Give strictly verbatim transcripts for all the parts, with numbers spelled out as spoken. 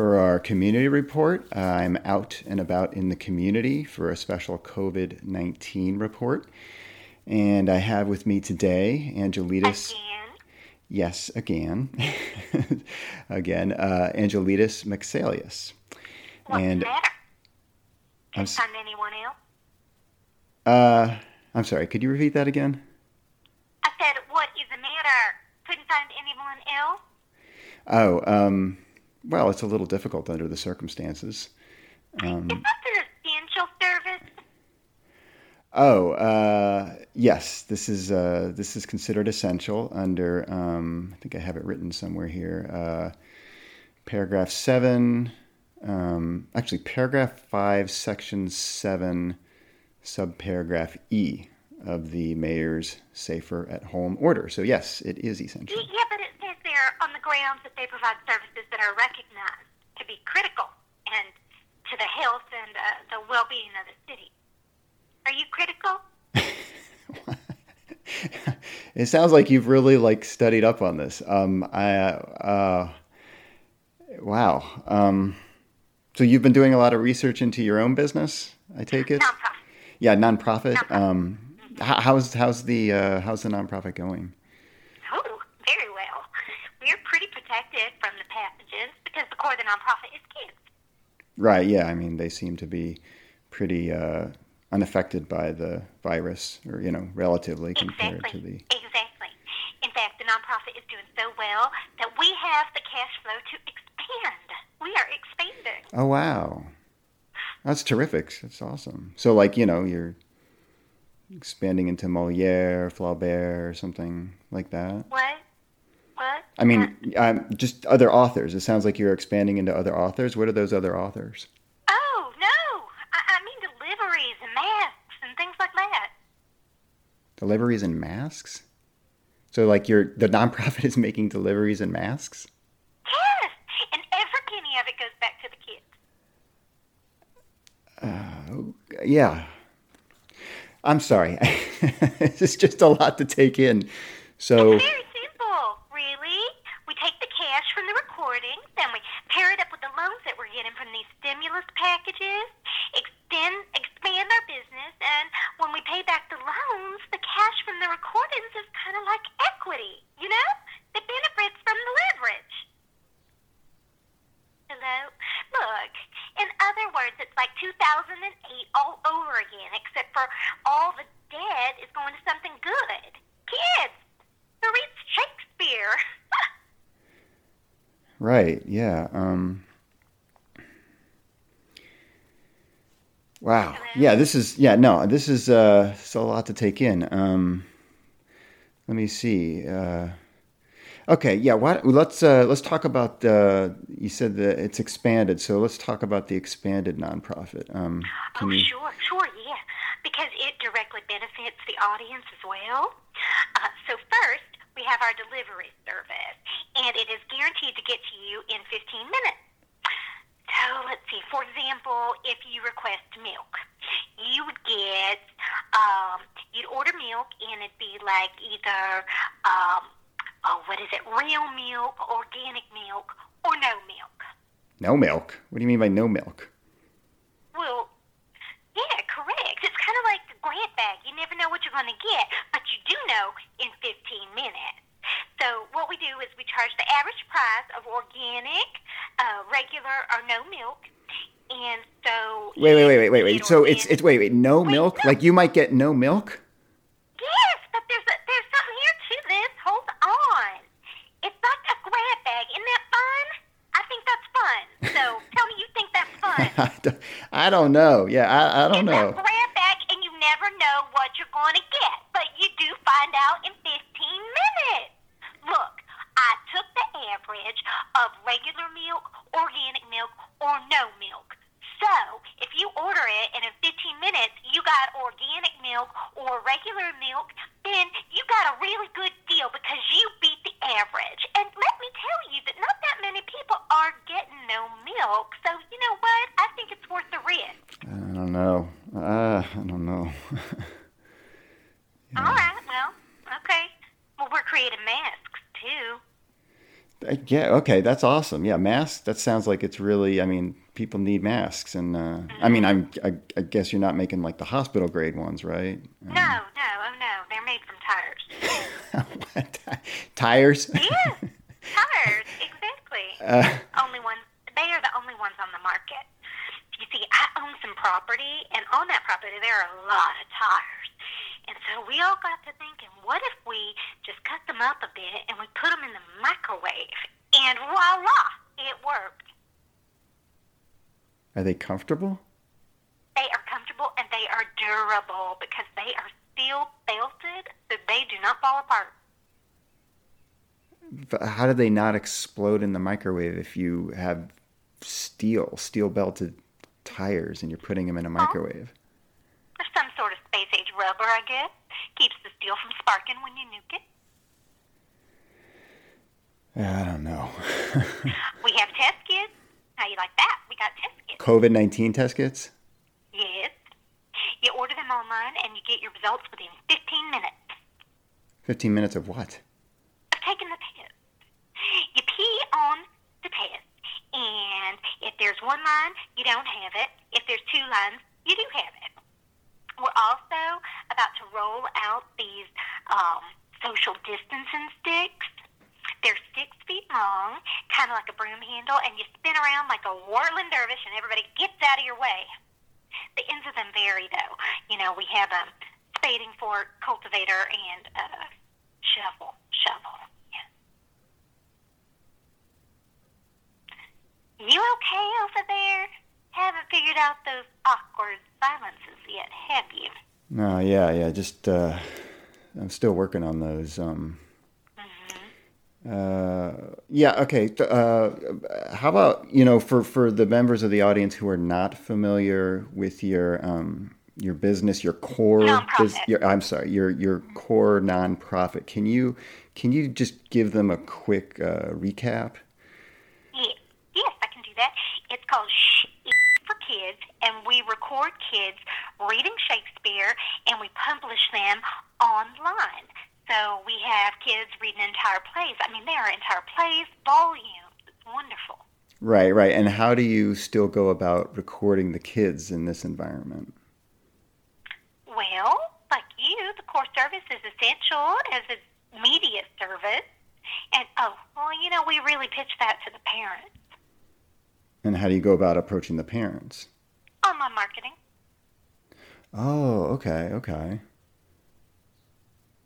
For our community report, uh, I'm out and about in the community for a special covid nineteen report. And I have with me today Angelides. Again? Yes, again. again, uh, Angelides Maxelius. What's and, the matter? Can you find anyone else? Uh, I'm sorry, could you repeat that again? I said, what is the matter? Couldn't find anyone else? Oh, um, well, it's a little difficult under the circumstances. Um, is this an essential service? Oh, uh, yes. This is uh, this is considered essential under, um, I think I have it written somewhere here, uh, paragraph seven, um, actually paragraph five, section seven, subparagraph E of the mayor's safer at home order. So yes, it is essential. Yeah, but it says there on the grounds that they provide services that are recognized to be critical and to the health and uh, the well-being of the city. Are you critical? It sounds like you've really like studied up on this. Um, I uh, wow. Um, so you've been doing a lot of research into your own business, I take it. Nonprofit. Yeah, nonprofit. nonprofit. Um, mm-hmm. How's how's the uh, how's the nonprofit going? Oh, very well. We're pretty protected from the pathogens because the core of the nonprofit is kids. Right. Yeah. I mean, they seem to be pretty. Uh, unaffected by the virus, or, you know, relatively compared exactly. to the... Exactly. In fact, the nonprofit is doing so well that we have the cash flow to expand. We are expanding. Oh, wow. That's terrific. That's awesome. So, like, you know, you're expanding into Molière, Flaubert, or something like that? What? What? I mean, uh, um, just other authors. It sounds like you're expanding into other authors. What are those other authors? Deliveries and masks? So, like, your the nonprofit is making deliveries and masks? Yes, and every penny of it goes back to the kids. Uh, yeah. I'm sorry. It's just a lot to take in. So. It's very simple, really. We take the cash from the recordings and we pair it up with the loans that we're getting from these stimulus packages, extend, expand our business, and when we pay back the loans, the cash from the recordings is kind of like equity, you know? It benefits from the leverage. Hello? Look, in other words, it's like two thousand eight all over again, except for all the debt is going to something good. Kids, who reads Shakespeare? Right, yeah, um... Wow. Yeah, this is, yeah, no, this is uh, it's a lot to take in. Um, let me see. Uh, okay, yeah, why, let's uh, let's talk about, uh, you said that it's expanded, so let's talk about the expanded nonprofit. Um, oh, you... sure, sure, yeah, because it directly benefits the audience as well. Uh, so first, we have our delivery service, and it is guaranteed to get to you in fifteen minutes. So let's see, for example, if you request milk, you would get, um, you'd order milk and it'd be like either, um, oh, what is it, real milk, organic milk, or no milk. No milk? What do you mean by no milk? Well, yeah, correct. It's kind of like the grab bag. You never know what you're going to get, but you do know in fifteen minutes. So what we do is we charge the average price of organic, uh, regular, or no milk, and so... Wait, wait, wait, wait, wait, wait. So it's, it's wait, wait, no wait, milk? No. Like you might get no milk? Yes, but there's a, there's something here to this. Hold on. It's like a grab bag. Isn't that fun? I think that's fun. So tell me you think that's fun. I, don't, I don't know. Yeah, I, I don't it's know. It's a grab bag, and you never know what you're going to get, but you do find out in fifteen minutes. Look, I took the average of regular milk, organic milk, or no milk. So, if you order it and in fifteen minutes you got organic milk or regular milk, then you got a really good deal because you beat the average. And let me tell you that not that many people are getting no milk. So, you know what? I think it's worth the risk. I don't know. Uh, I don't know. Yeah. All right, well, okay. Well, we're creating masks, too. Yeah. Okay. That's awesome. Yeah. Masks. That sounds like it's really, I mean, people need masks. And, uh, I mean, I'm, I, I guess you're not making like the hospital grade ones, right? Um, no, no. Oh no. They're made from tires. Tires? Yeah. Tires. Exactly. Uh, only ones. They are the only ones on the market. You see, I own some property, and on that property there are a lot of tires. And so we all got to thinking, what if we just cut them up a bit and we put them in the microwave? And voila, it worked. Are they comfortable? They are comfortable and they are durable because they are steel belted, so they do not fall apart. But how do they not explode in the microwave if you have steel, steel belted tires and you're putting them in a microwave? Oh, there's some sort of space age rubber, I guess. Keeps the steel from sparking when you nuke it. I don't know. We have test kits. How you like that? We got test kits. covid nineteen test kits? Yes. You order them online and you get your results within fifteen minutes. fifteen minutes of what? Of taking the test. You pee on the test. And if there's one line, you don't have it. If there's two lines, you do have it. We're also about to roll out these um, social distancing sticks. They're six feet long, kind of like a broom handle, and you spin around like a whirling dervish, and everybody gets out of your way. The ends of them vary, though. You know, we have a spading fork, cultivator, and a shovel. Shovel. You okay over there? Haven't figured out those awkward silences yet, have you? No, oh, yeah, yeah. Just, uh, I'm still working on those. Um, mm-hmm. uh, yeah, okay. Uh, how about, you know, for, for the members of the audience who are not familiar with your um, your business, your core, biz, your, I'm sorry, your your core nonprofit. Can you can you just give them a quick uh, recap? It's called Sh for Kids, and we record kids reading Shakespeare, and we publish them online. So we have kids reading entire plays. I mean, they are entire plays, volumes. It's wonderful. Right, right. And how do you still go about recording the kids in this environment? Well, like you, the core service is essential as a media service. And, oh, well, you know, we really pitch that to the parents. And how do you go about approaching the parents? Online marketing. Oh, okay, okay.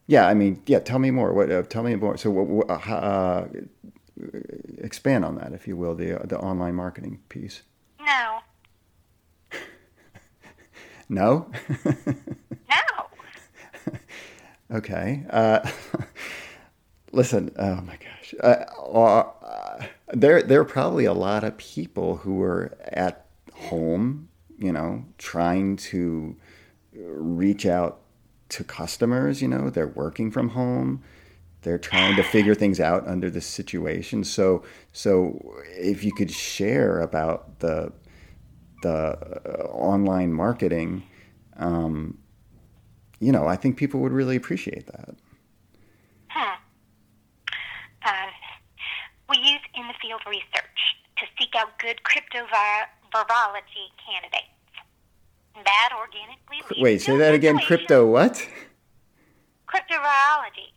Yeah, I mean, yeah. Tell me more. What? Uh, tell me more. So, what? Uh, uh, expand on that, if you will, the uh, the online marketing piece. No. No. No. Okay. Uh, listen. Oh my gosh. Uh, uh, There, there are probably a lot of people who are at home, you know, trying to reach out to customers. You know, they're working from home. They're trying to figure things out under this situation. So, so if you could share about the the online marketing, um, you know, I think people would really appreciate that. Huh. Uh, we use in the field research to seek out good cryptovirology candidates. That organically leads Wait, say that again. Crypto what? Cryptovirology.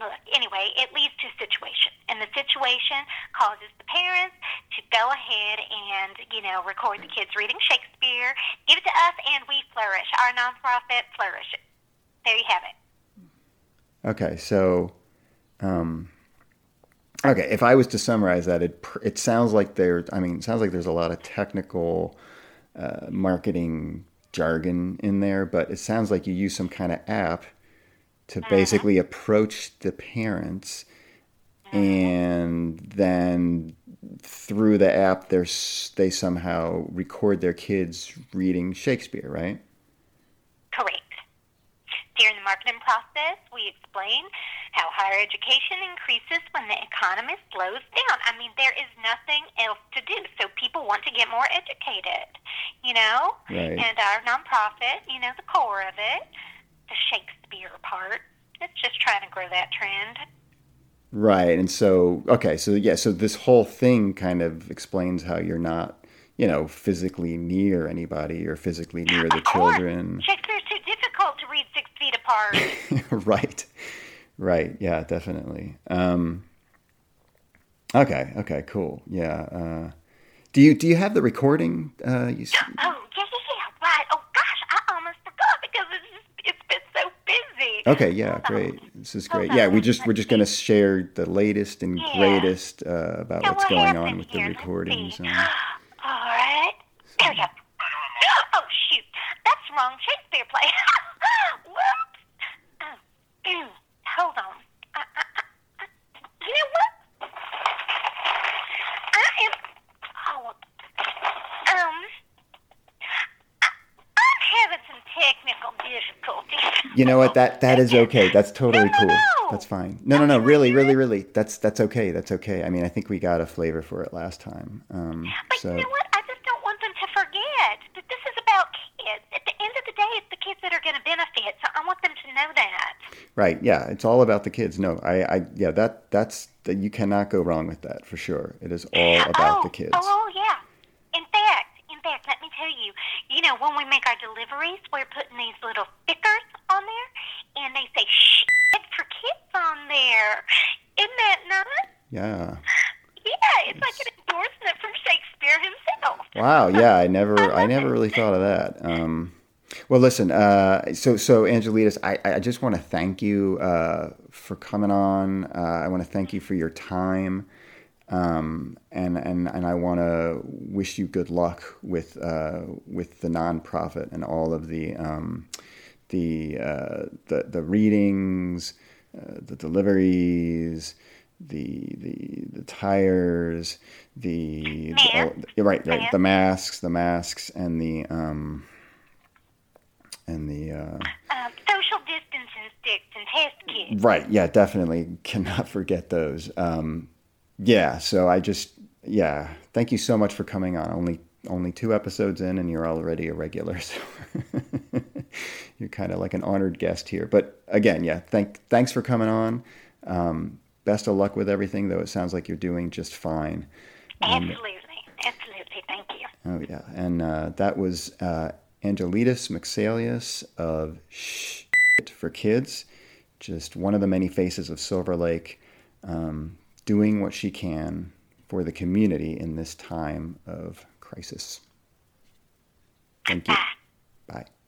Look, anyway, it leads to a situation. And the situation causes the parents to go ahead and, you know, record the kids reading Shakespeare, give it to us, and we flourish. Our nonprofit flourishes. There you have it. Okay, so... Um, okay, if I was to summarize that, it it sounds like there. I mean, it sounds like there's a lot of technical uh, marketing jargon in there, but it sounds like you use some kind of app to uh-huh. basically approach the parents, uh-huh. and then through the app, they they somehow record their kids reading Shakespeare, right? Correct. During the marketing process, we explain how higher education increases when the economy slows down. I mean, there is nothing else to do, so people want to get more educated, you know? Right. And our nonprofit, you know, the core of it, the Shakespeare part, it's just trying to grow that trend. Right. And so, okay. So yeah. So this whole thing kind of explains how you're not, you know, physically near anybody or physically near the children. Chicks are too difficult to read six feet apart. Right. Right. Yeah, definitely. Um, okay. Okay, cool. Yeah. Uh, do you, do you have the recording? Uh, you... Oh, yeah, yeah, yeah. Right. Oh gosh, I almost forgot because it's just, it's been so busy. Okay. Yeah. Great. This is great. Yeah. We just, we're just going to share the latest and yeah. greatest, uh, about now what's what going on with here? the recordings. And... All right. There we go. Oh, shoot. That's the wrong Shakespeare play. Whoops. Oh, hold on. I, I, I, you know what? I am... Oh, um... I, I'm having some technical difficulties. You know what? That That is okay. That's totally no, no, cool. No. That's fine. No, no, no. Really, really, really. That's that's okay. That's okay. I mean, I think we got a flavor for it last time. Um, but so. You know what? I just don't want them to forget that this is about kids. At the end of the day, it's the kids that are going to benefit, so I want them to know that. Right, yeah. It's all about the kids. No, I, I yeah, that that's, that you cannot go wrong with that, for sure. It is all about oh, the kids. Oh, yeah. In fact, in fact, let me tell you, you know, when we make our deliveries, we're putting these little stickers on there, and they say, shh. For kids on there. Isn't that nice? Yeah. Yeah, it's nice. Like an endorsement from Shakespeare himself. Wow, yeah, I never I never really thought of that. Um, well, listen, uh, so so Angelitas, I, I just want to thank you uh, for coming on. Uh, I want to thank you for your time. Um, and, and, and I want to wish you good luck with uh, with the nonprofit and all of the... Um, The, uh, the the readings, uh, the deliveries, the the the tires, the, the oh, right right the masks, the masks, and the um and the uh, uh, social distancing sticks and test kits. Right, yeah, definitely cannot forget those. Um, yeah, so I just yeah, thank you so much for coming on. Only only two episodes in, and you're already a regular. So. You're kind of like an honored guest here. But again, yeah, thank, thanks for coming on. Um, best of luck with everything, though it sounds like you're doing just fine. Um, absolutely. Absolutely. Thank you. Oh, yeah. And uh, that was uh, Angelitas Mixelius of Shit for Kids, just one of the many faces of Silver Lake, um, doing what she can for the community in this time of crisis. Thank you. Bye. Bye.